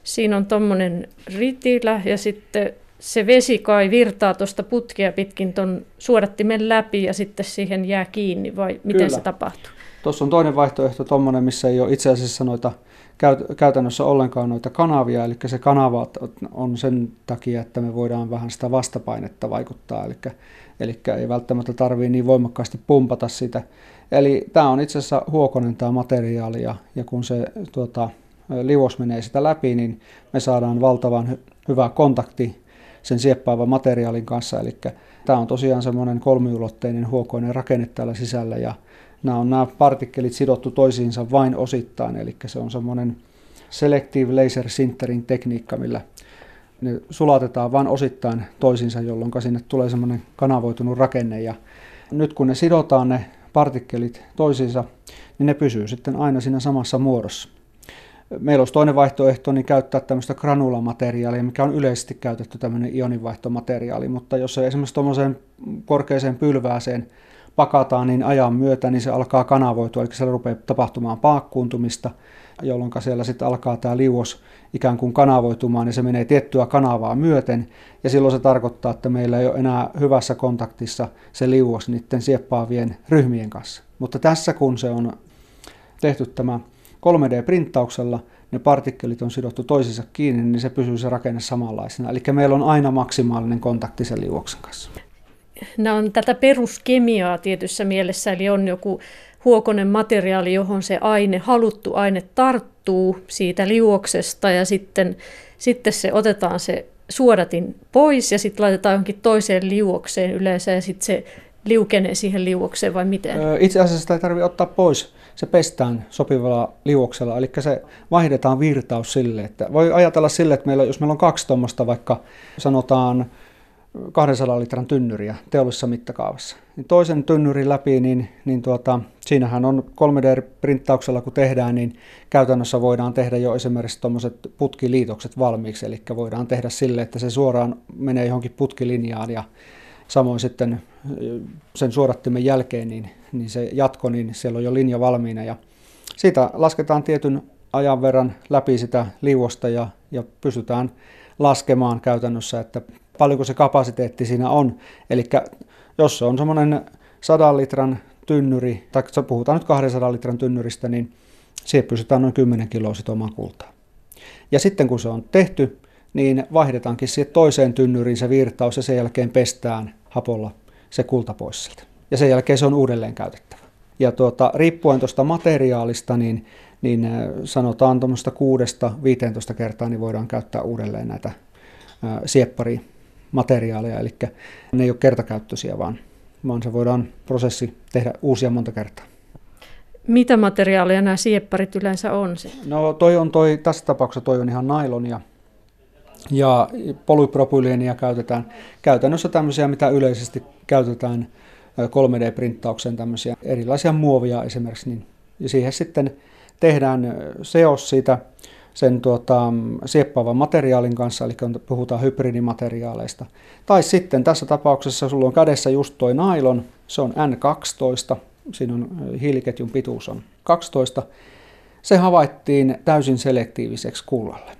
Siinä on tuommoinen ritilä ja sitten se vesi kai virtaa tuosta putkea pitkin tuon suodattimen läpi ja sitten siihen jää kiinni, vai miten Kyllä. se tapahtuu? Tuossa on toinen vaihtoehto tuommoinen, missä ei ole itse asiassa noita käytännössä ollenkaan noita kanavia, eli se kanava on sen takia, että me voidaan vähän sitä vastapainetta vaikuttaa, eli ei välttämättä tarvitse niin voimakkaasti pumpata sitä. Eli tämä on itse asiassa huokonen tämä materiaali, ja kun se liuos menee sitä läpi, niin me saadaan valtavan hyvä kontakti sen sieppaavan materiaalin kanssa. Eli tämä on tosiaan semmoinen kolmiulotteinen huokoinen rakenne täällä sisällä, ja nämä partikkelit sidottu toisiinsa vain osittain, eli se on semmoinen selective laser sintering tekniikka, millä ne sulatetaan vain osittain toisiinsa, jolloin sinne tulee semmoinen kanavoitunut rakenne. Ja nyt kun ne sidotaan ne partikkelit toisiinsa, niin ne pysyy sitten aina siinä samassa muodossa. Meillä olisi toinen vaihtoehto niin käyttää tämmöistä granulamateriaalia, mikä on yleisesti käytetty tämmöinen ioninvaihtomateriaali, mutta jos se esimerkiksi tuommoiseen korkeaseen pylvääseen pakataan, niin ajan myötä niin se alkaa kanavoitua, eli siellä rupeaa tapahtumaan paakkuuntumista, jolloin siellä sitten alkaa tämä liuos ikään kuin kanavoitumaan, niin se menee tiettyä kanavaa myöten, ja silloin se tarkoittaa, että meillä ei ole enää hyvässä kontaktissa se liuos niiden sieppaavien ryhmien kanssa. Mutta tässä kun se on tehty tämä 3D-printtauksella, ne partikkelit on sidottu toisiinsa kiinni, niin se pysyy se rakenne samanlaisena, eli meillä on aina maksimaalinen kontakti sen liuoksen kanssa. Nämä on tätä peruskemiaa tietyssä mielessä, eli on joku huokonen materiaali, johon se aine, haluttu aine tarttuu siitä liuoksesta ja sitten se otetaan se suodatin pois ja sitten laitetaan johonkin toiseen liuokseen yleensä ja sitten se liukenee siihen liuokseen vai miten? Itse asiassa sitä ei tarvitse ottaa pois, se pestään sopivalla liuoksella, eli se vaihdetaan virtaus sille. Että voi ajatella sille, että meillä, jos meillä on kaksi tuommoista vaikka sanotaan 200 litran tynnyriä teollisessa mittakaavassa. Toisen tynnyrin läpi, niin siinähän on 3D-printtauksella, kun tehdään, niin käytännössä voidaan tehdä jo esimerkiksi tuommoiset putkiliitokset valmiiksi, eli voidaan tehdä sille, että se suoraan menee johonkin putkilinjaan, ja samoin sitten sen suodattimen jälkeen, niin se jatko, niin siellä on jo linja valmiina, ja siitä lasketaan tietyn ajan verran läpi sitä liuosta, ja pystytään laskemaan käytännössä, että paljonko se kapasiteetti siinä on. Eli jos se on semmoinen 100 litran tynnyri, tai puhutaan nyt 200 litran tynnyristä, niin siihen pystytään noin 10 kiloa sitomaan kultaa. Ja sitten kun se on tehty, niin vaihdetaankin siihen toiseen tynnyriin se virtaus ja sen jälkeen pestään hapolla se kulta pois sieltä. Ja sen jälkeen se on uudelleen käytettävä. Ja riippuen tuosta materiaalista, niin sanotaan tuommoista 6-15 kertaa, niin voidaan käyttää uudelleen näitä siepparimateriaaleja, eli ne ei ole kertakäyttöisiä, vaan se voidaan prosessi tehdä uusia monta kertaa. Mitä materiaaleja nämä siepparit yleensä on? No tässä tapauksessa toi on ihan nailonia ja polypropyleenia käytetään. Käytännössä tämmöisiä, mitä yleisesti käytetään 3D-printtaukseen, tämmöisiä erilaisia muovia esimerkiksi, niin siihen sitten tehdään seos siitä sen sieppaavan materiaalin kanssa, eli puhutaan hybridimateriaaleista. Tai sitten tässä tapauksessa sulla on kädessä just toi nailon, se on N12, siinä on hiiliketjun pituus on 12, se havaittiin täysin selektiiviseksi kullalle.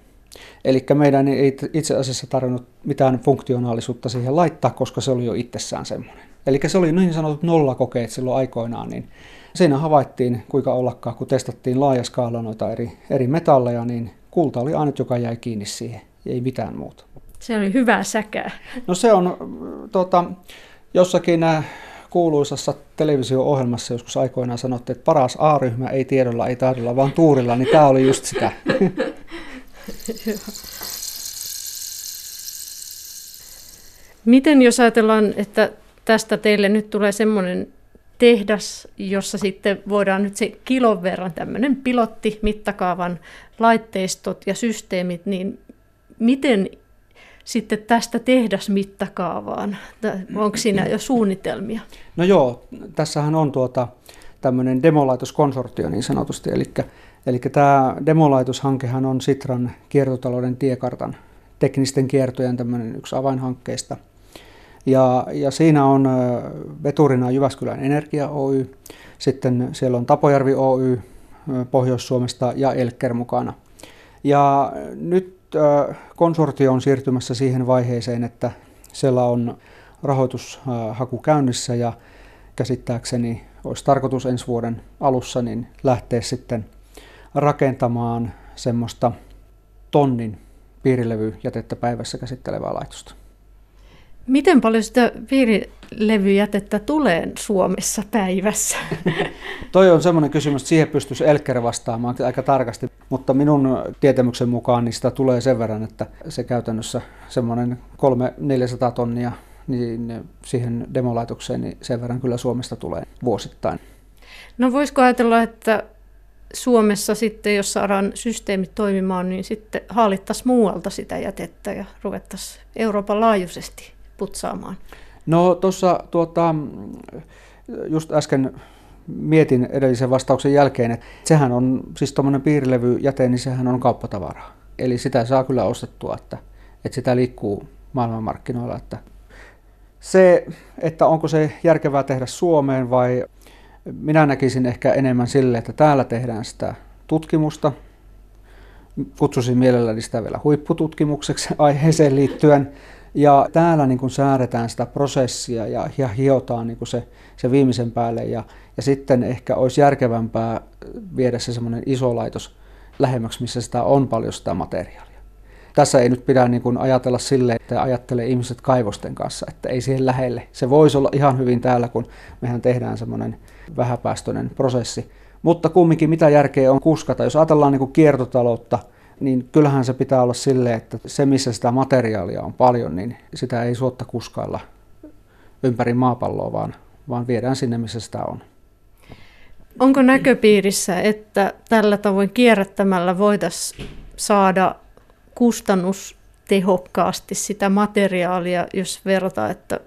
Eli meidän ei itse asiassa tarvinnut mitään funktionaalisuutta siihen laittaa, koska se oli jo itsessään semmoinen. Eli se oli niin sanotut nollakokeet silloin aikoinaan, niin siinä havaittiin kuinka ollakkaan, kun testattiin laaja skaala noita eri metalleja, niin kulta oli ainut, joka jäi kiinni siihen, ei mitään muuta. Se oli hyvää säkää. No se on jossakin kuuluisassa televisio-ohjelmassa joskus aikoinaan sanottiin, että paras A-ryhmä ei tiedolla, ei taidolla, vaan tuurilla, niin tämä oli just sitä. Miten jos ajatellaan, että tästä teille nyt tulee semmoinen tehdas, jossa sitten voidaan nyt se kilon verran tämmöinen pilottimittakaavan laitteistot ja systeemit, niin miten sitten tästä tehdasmittakaavaan, onko siinä jo suunnitelmia? No joo, tässähän on tämmöinen demolaitoskonsortio niin sanotusti, eli tämä demolaitoshankehan on Sitran kiertotalouden tiekartan teknisten kiertojen tämmöinen yksi avainhankkeista. Ja siinä on veturina Jyväskylän Energia Oy, sitten siellä on Tapojärvi Oy Pohjois-Suomesta ja Elker mukana. Ja nyt konsortio on siirtymässä siihen vaiheeseen, että siellä on rahoitushaku käynnissä ja käsittääkseni olisi tarkoitus ensi vuoden alussa niin lähteä sitten rakentamaan semmoista 1 000 piirilevyjätettä päivässä käsittelevää laitosta. Miten paljon sitä piirilevyjätettä tulee Suomessa päivässä? Toi on semmoinen kysymys, että siihen pystyisi Elker vastaamaan aika tarkasti, mutta minun tietämyksen mukaan niin sitä tulee sen verran, että se käytännössä semmoinen 300-400 tonnia niin siihen demolaitokseen, niin sen verran kyllä Suomesta tulee vuosittain. No voisiko ajatella, että Suomessa sitten, jos saadaan systeemit toimimaan, niin sitten haalittaisiin muualta sitä jätettä ja ruvettaisiin Euroopan laajuisesti putsaamaan? No tuossa just äsken mietin edellisen vastauksen jälkeen, että sehän on siis tuommoinen piirilevyjäte, niin sehän on kauppatavaraa. Eli sitä saa kyllä ostettua, että sitä liikkuu maailmanmarkkinoilla. Että se, että onko se järkevää tehdä Suomeen vai... Minä näkisin ehkä enemmän sille, että täällä tehdään sitä tutkimusta. Kutsusin mielelläni sitä vielä huippututkimukseksi aiheeseen liittyen. Ja täällä niin kuin säädetään sitä prosessia ja hiotaan niin kuin se viimeisen päälle. Ja sitten ehkä olisi järkevämpää viedä se semmoinen iso laitos lähemmäksi, missä sitä on paljon sitä materiaalia. Tässä ei nyt pidä niin kuin ajatella silleen, että ajattelee ihmiset kaivosten kanssa, että ei siihen lähelle. Se voisi olla ihan hyvin täällä, kun mehän tehdään semmoinen vähäpäästöinen prosessi. Mutta kumminkin mitä järkeä on kuskata. Jos ajatellaan niin kuin kiertotaloutta, niin kyllähän se pitää olla silleen, että se missä sitä materiaalia on paljon, niin sitä ei suotta kuskailla ympäri maapalloa, vaan viedään sinne, missä sitä on. Onko näköpiirissä, että tällä tavoin kierrättämällä voitaisiin saada kustannustehokkaasti sitä materiaalia, jos verrataan, että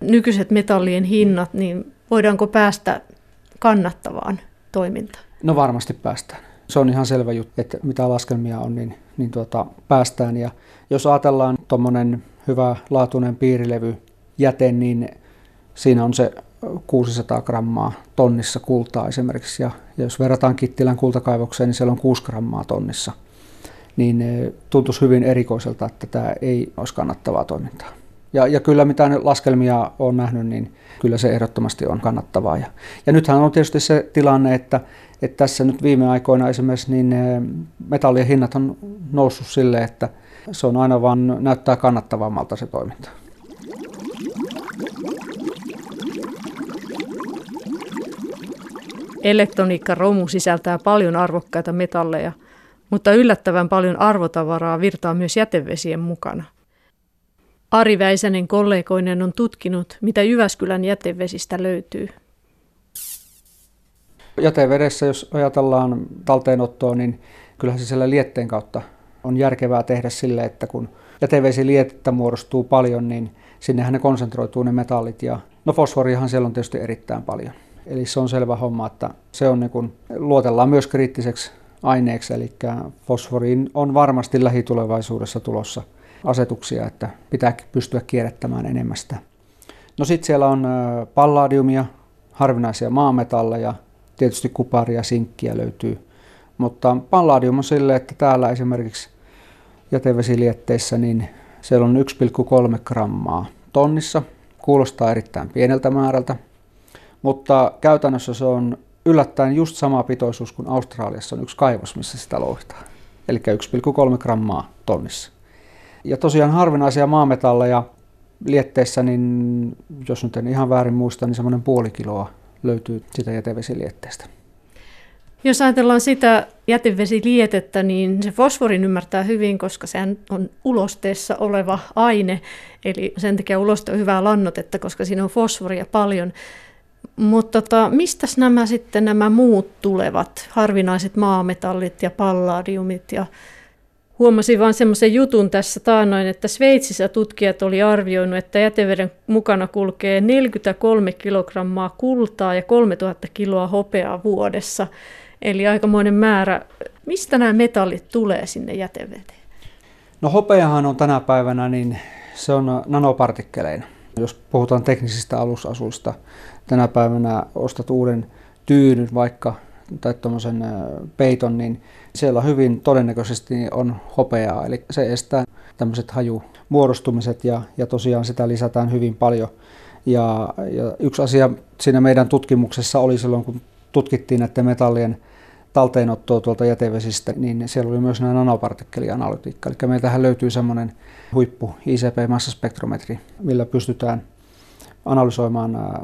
nykyiset metallien hinnat, niin voidaanko päästä kannattavaan toimintaan? No varmasti päästään. Se on ihan selvä juttu, että mitä laskelmia on, niin päästään. Ja jos ajatellaan tuommoinen hyvä laatuinen piirilevyjäte, niin siinä on se 600 grammaa tonnissa kultaa esimerkiksi. Ja jos verrataan Kittilän kultakaivokseen, niin siellä on 6 grammaa tonnissa. Niin tuntuisi hyvin erikoiselta, että tämä ei olisi kannattavaa toimintaa. Ja kyllä mitä laskelmia olen nähnyt, niin kyllä se ehdottomasti on kannattavaa. Ja nythän on tietysti se tilanne, että tässä nyt viime aikoina esimerkiksi niin metallien hinnat on noussut sille, että se on aina vaan näyttää kannattavammalta se toiminta. Elektroniikkaromu sisältää paljon arvokkaita metalleja, mutta yllättävän paljon arvotavaraa virtaa myös jätevesien mukana. Ari Väisänen kollegoinen on tutkinut, mitä Jyväskylän jätevesistä löytyy. Jätevedessä, jos ajatellaan talteenottoa, niin kyllähän se siellä lietteen kautta on järkevää tehdä sille, että kun jätevesilietettä muodostuu paljon, niin sinnehän ne konsentroituu ne metallit. No fosforiahan siellä on tietysti erittäin paljon. Eli se on selvä homma, että se on niin kuin, luotellaan myös kriittiseksi aineeksi, eli fosforiin on varmasti lähitulevaisuudessa tulossa asetuksia, että pitää pystyä kierrättämään enemmän sitä. No sitten siellä on palladiumia, harvinaisia maametalleja, tietysti kuparia, sinkkiä löytyy, Mutta palladium on sille, että täällä esimerkiksi jätevesilietteissä niin siellä on 1,3 grammaa tonnissa. Kuulostaa erittäin pieneltä määrältä, mutta käytännössä se on yllättäen just sama pitoisuus kuin Australiassa on yksi kaivos, missä sitä louhitaan. Eli 1,3 grammaa tonnissa. Ja tosiaan harvinaisia maametalleja lietteissä, niin jos nyt en ihan väärin muista, niin semmoinen puoli kiloa löytyy sitä jätevesilietteestä. Jos ajatellaan sitä jätevesilietettä, niin se fosforin ymmärtää hyvin, koska sehän on ulosteessa oleva aine. Eli sen takia uloste on hyvää lannoitetta, koska siinä on fosforia paljon. Mutta mistäs nämä muut tulevat, harvinaiset maametallit ja palladiumit? Ja huomasin vain semmoisen jutun tässä taannoin, että Sveitsissä tutkijat oli arvioinut, että jäteveden mukana kulkee 43 kilogrammaa kultaa ja 3000 kiloa hopeaa vuodessa. Eli aikamoinen määrä. Mistä nämä metallit tulee sinne jäteveteen? No hopeahan on tänä päivänä, niin se on nanopartikkeleina. Jos puhutaan teknisistä alusasuista, tänä päivänä ostat uuden tyynyn vaikka tai tuommoisen peiton, niin siellä hyvin todennäköisesti on hopeaa. Eli se estää tämmöiset hajumuodostumiset ja tosiaan sitä lisätään hyvin paljon. Ja yksi asia siinä meidän tutkimuksessa oli silloin, kun tutkittiin näiden metallien talteenottoa tuolta jätevesistä, niin siellä oli myös nämä nanopartikkelianalytiikka. Eli meiltähän löytyy semmoinen huippu ICP-massaspektrometri, millä pystytään analysoimaan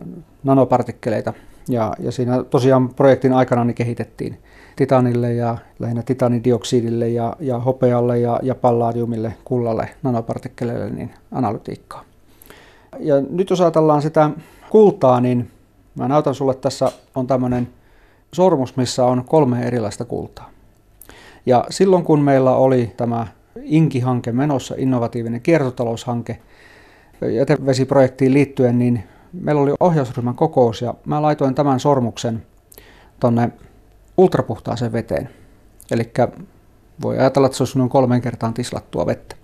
nanopartikkeleita. Ja siinä tosiaan projektin aikana niin kehitettiin titanille ja lähinnä titanidioksidille ja hopealle ja palladiumille, kullalle, nanopartikkeleille niin analytiikkaa. Ja nyt jos ajatellaan sitä kultaa, niin mä näytän sulle, tässä on tämmöinen sormus, missä on 3 erilaista kultaa. Ja silloin kun meillä oli tämä INKI-hanke menossa, innovatiivinen kiertotaloushanke, jätevesiprojektiin liittyen, niin meillä oli ohjausryhmän kokous ja mä laitoin tämän sormuksen tonne ultrapuhtaaseen veteen. Eli voi ajatella, että se olisi noin 3 kertaan tislattua vettä.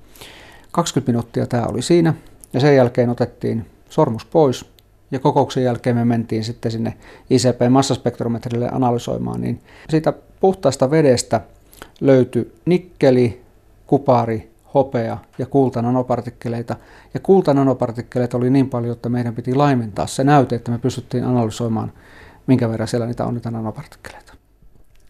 20 minuuttia tämä oli siinä ja sen jälkeen otettiin sormus pois ja kokouksen jälkeen me mentiin sitten sinne ICP-massaspektrometrille analysoimaan. Niin siitä puhtaasta vedestä löytyi nikkeli, kupari, hopea ja kultananopartikkeleita. Ja kultananopartikkeleita oli niin paljon, että meidän piti laimentaa se näyte, että me pystyttiin analysoimaan, minkä verran siellä niitä on niitä nanopartikkeleita.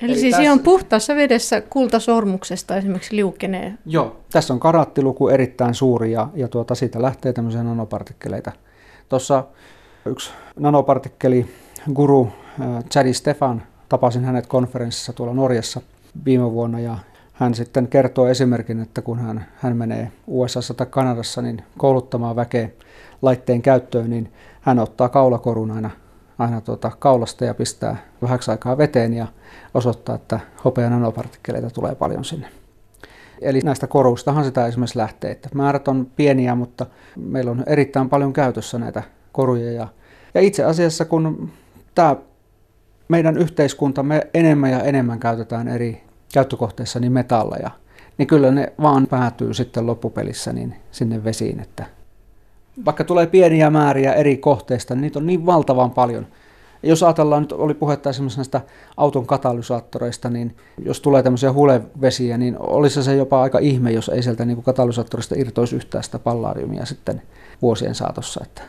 Eli siis ihan puhtaassa vedessä kultasormuksesta esimerkiksi liukenee? Joo, tässä on karaattiluku erittäin suuri ja siitä lähtee tämmöisiä nanopartikkeleita. Tuossa yksi nanopartikkeli guru Chadi Stefan, tapasin hänet konferenssissa tuolla Norjassa viime vuonna ja hän sitten kertoo esimerkin, että kun hän menee USA:ssa tai Kanadassa niin kouluttamaan väkeä laitteen käyttöön, niin hän ottaa kaulakorun aina kaulasta ja pistää vähäksi aikaa veteen ja osoittaa, että hopean nanopartikkeleita tulee paljon sinne. Eli näistä koruistahan sitä esimerkiksi lähtee, että määrät on pieniä, mutta meillä on erittäin paljon käytössä näitä koruja. Ja itse asiassa kun tämä meidän yhteiskuntamme enemmän ja enemmän käytetään eri käyttökohteessa niin metalleja, niin kyllä ne vaan päätyy sitten loppupelissä niin sinne vesiin. Että vaikka tulee pieniä määriä eri kohteista, niin niitä on niin valtavan paljon. Jos ajatellaan, nyt oli puhetta esimerkiksi näistä auton katalysaattoreista, niin jos tulee tämmöisiä hulevesiä, niin olisi se jopa aika ihme, jos ei sieltä niin kuin katalysaattorista irtoisi yhtään sitä palladiumia sitten vuosien saatossa. Että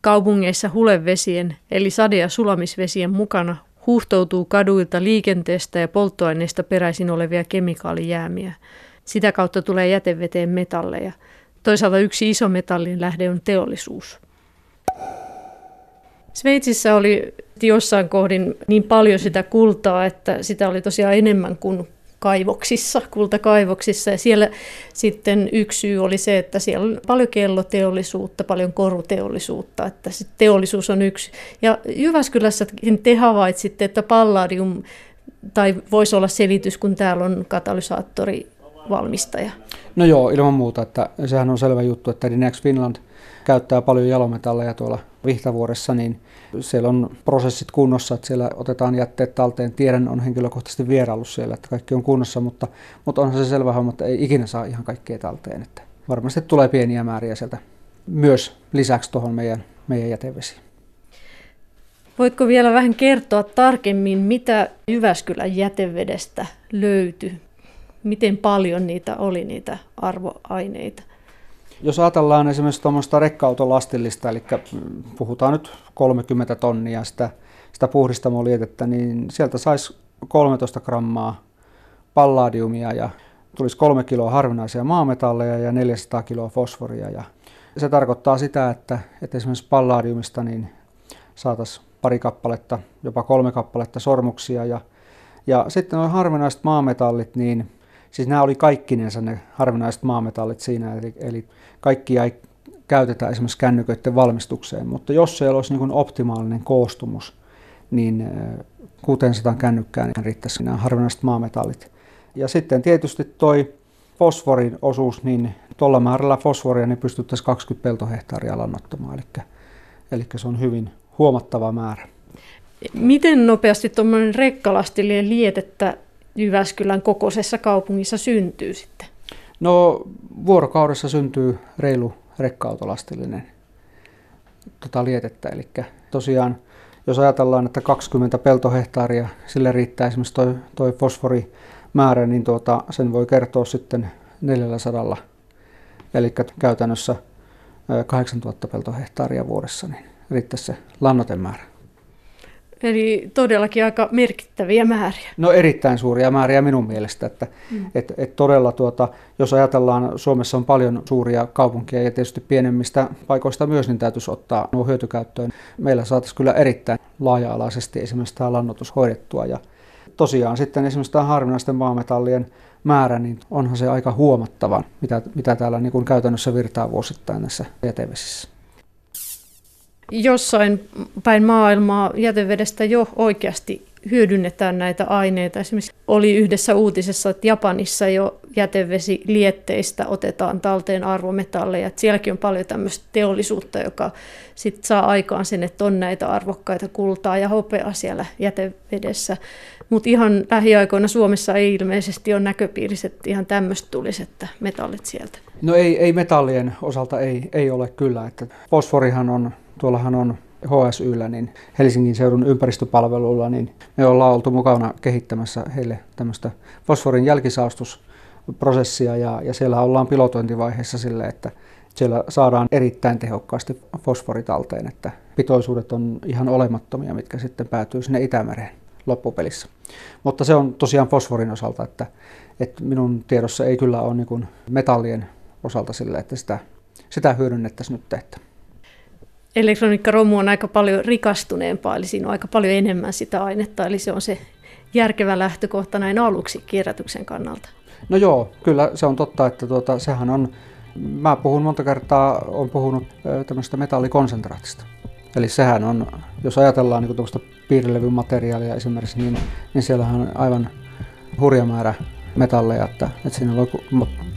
kaupungeissa hulevesien, eli sade- ja sulamisvesien mukana huuhtoutuu kaduilta, liikenteestä ja polttoaineista peräisin olevia kemikaalijäämiä. Sitä kautta tulee jäteveteen metalleja. Toisaalta yksi iso metallin lähde on teollisuus. Sveitsissä oli jossain kohdin niin paljon sitä kultaa, että sitä oli tosiaan enemmän kuin kaivoksissa, kultakaivoksissa. Ja siellä sitten yksi syy oli se, että siellä on paljon kelloteollisuutta, paljon koruteollisuutta, että teollisuus on yksi. Ja Jyväskylässäkin te havaitsitte, että palladium, tai voisi olla selitys, kun täällä on katalysaattorivalmistaja. No joo, ilman muuta, että sehän on selvä juttu, että Next Finland käyttää paljon jalometalleja tuolla Vihtavuoressa, niin siellä on prosessit kunnossa, että siellä otetaan jätteet talteen. Tiedän, on henkilökohtaisesti vieraillut siellä, että kaikki on kunnossa, mutta onhan se selvä homma, että ei ikinä saa ihan kaikkea talteen. Että varmasti tulee pieniä määriä sieltä myös lisäksi tuohon meidän jätevesiin. Voitko vielä vähän kertoa tarkemmin, mitä Jyväskylän jätevedestä löytyi? Miten paljon niitä oli, niitä arvoaineita? Jos ajatellaan esimerkiksi tuommoista rekka-autolastillista, eli puhutaan nyt 30 tonnia sitä puhdistamolietettä, niin sieltä saisi 13 grammaa palladiumia ja tulisi 3 kiloa harvinaisia maametalleja ja 400 kiloa fosforia. Ja se tarkoittaa sitä, että esimerkiksi palladiumista niin saataisiin pari kappaletta, jopa 3 kappaletta sormuksia. Ja sitten nuo harvinaiset maametallit, niin siis nämä oli kaikkinensa ne harvinaiset maametallit siinä, eli kaikkia ei käytetä esimerkiksi kännyköiden valmistukseen, mutta jos siellä olisi niin kuin optimaalinen koostumus, niin 600 kännykkään riittäisi nämä harvinaiset maametallit. Ja sitten tietysti toi fosforin osuus, niin tuolla määrällä fosforia niin pystyttäisiin 20 peltohehtaaria lannoittamaan, eli se on hyvin huomattava määrä. Miten nopeasti tuommoinen rekkalastillinen lietettä Jyväskylän kokoisessa kaupungissa syntyy sitten? No vuorokaudessa syntyy reilu rekka-autolastillinen lietettä. Eli tosiaan jos ajatellaan, että 20 peltohehtaaria, sille riittää esimerkiksi toi fosforimäärä, niin sen voi kertoa sitten 400. Eli käytännössä 8000 peltohehtaaria vuodessa, niin riittää se lannoitemäärä. Eli todellakin aika merkittäviä määriä. No erittäin suuria määriä minun mielestä. Että todella jos ajatellaan, Suomessa on paljon suuria kaupunkia ja tietysti pienemmistä paikoista myös, niin täytyisi ottaa nuo hyötykäyttöön. Meillä saataisiin kyllä erittäin laaja-alaisesti esimerkiksi tämä lannoitus hoidettua. Ja tosiaan sitten esimerkiksi tämä harvinaisten maametallien määrä, niin onhan se aika huomattava, mitä täällä niin kuin käytännössä virtaa vuosittain näissä jätevesissä. Jossain päin maailmaa jätevedestä jo oikeasti hyödynnetään näitä aineita. Esimerkiksi oli yhdessä uutisessa, että Japanissa jo jätevesilietteistä otetaan talteen arvometalleja. Että sielläkin on paljon tämmöistä teollisuutta, joka sit saa aikaan sen, että on näitä arvokkaita kultaa ja hopeaa siellä jätevedessä. Mutta ihan lähiaikoina Suomessa ei ilmeisesti ole näköpiirissä, että ihan tämmöistä tulisi, että metallit sieltä. No ei metallien osalta ei ole kyllä. Että fosforihan on... Tuollahan on HSY:llä, niin Helsingin seudun ympäristöpalveluilla, niin me ollaan oltu mukana kehittämässä heille tämmöistä fosforin jälkisaastusprosessia ja siellä ollaan pilotointivaiheessa sille, että siellä saadaan erittäin tehokkaasti fosforitalteen, että pitoisuudet on ihan olemattomia, mitkä sitten päätyy sinne Itämereen loppupelissä. Mutta se on tosiaan fosforin osalta, että minun tiedossa ei kyllä ole niin kuin metallien osalta sille, että sitä hyödynnettäisiin nyt tehtä. Elektroniikkaromu on aika paljon rikastuneempaa, eli siinä on aika paljon enemmän sitä ainetta, eli se on se järkevä lähtökohta näin aluksi kierrätyksen kannalta. No joo, kyllä se on totta, että sehän on, mä puhun monta kertaa, olen puhunut tämmöistä metallikonsentraatista. Eli sehän on, jos ajatellaan niin tuollaista piirilevymateriaalia esimerkiksi, niin siellähän on aivan hurja määrä metalleja, että siinä voi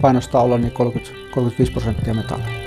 painosta olla niin 30-35% metallia.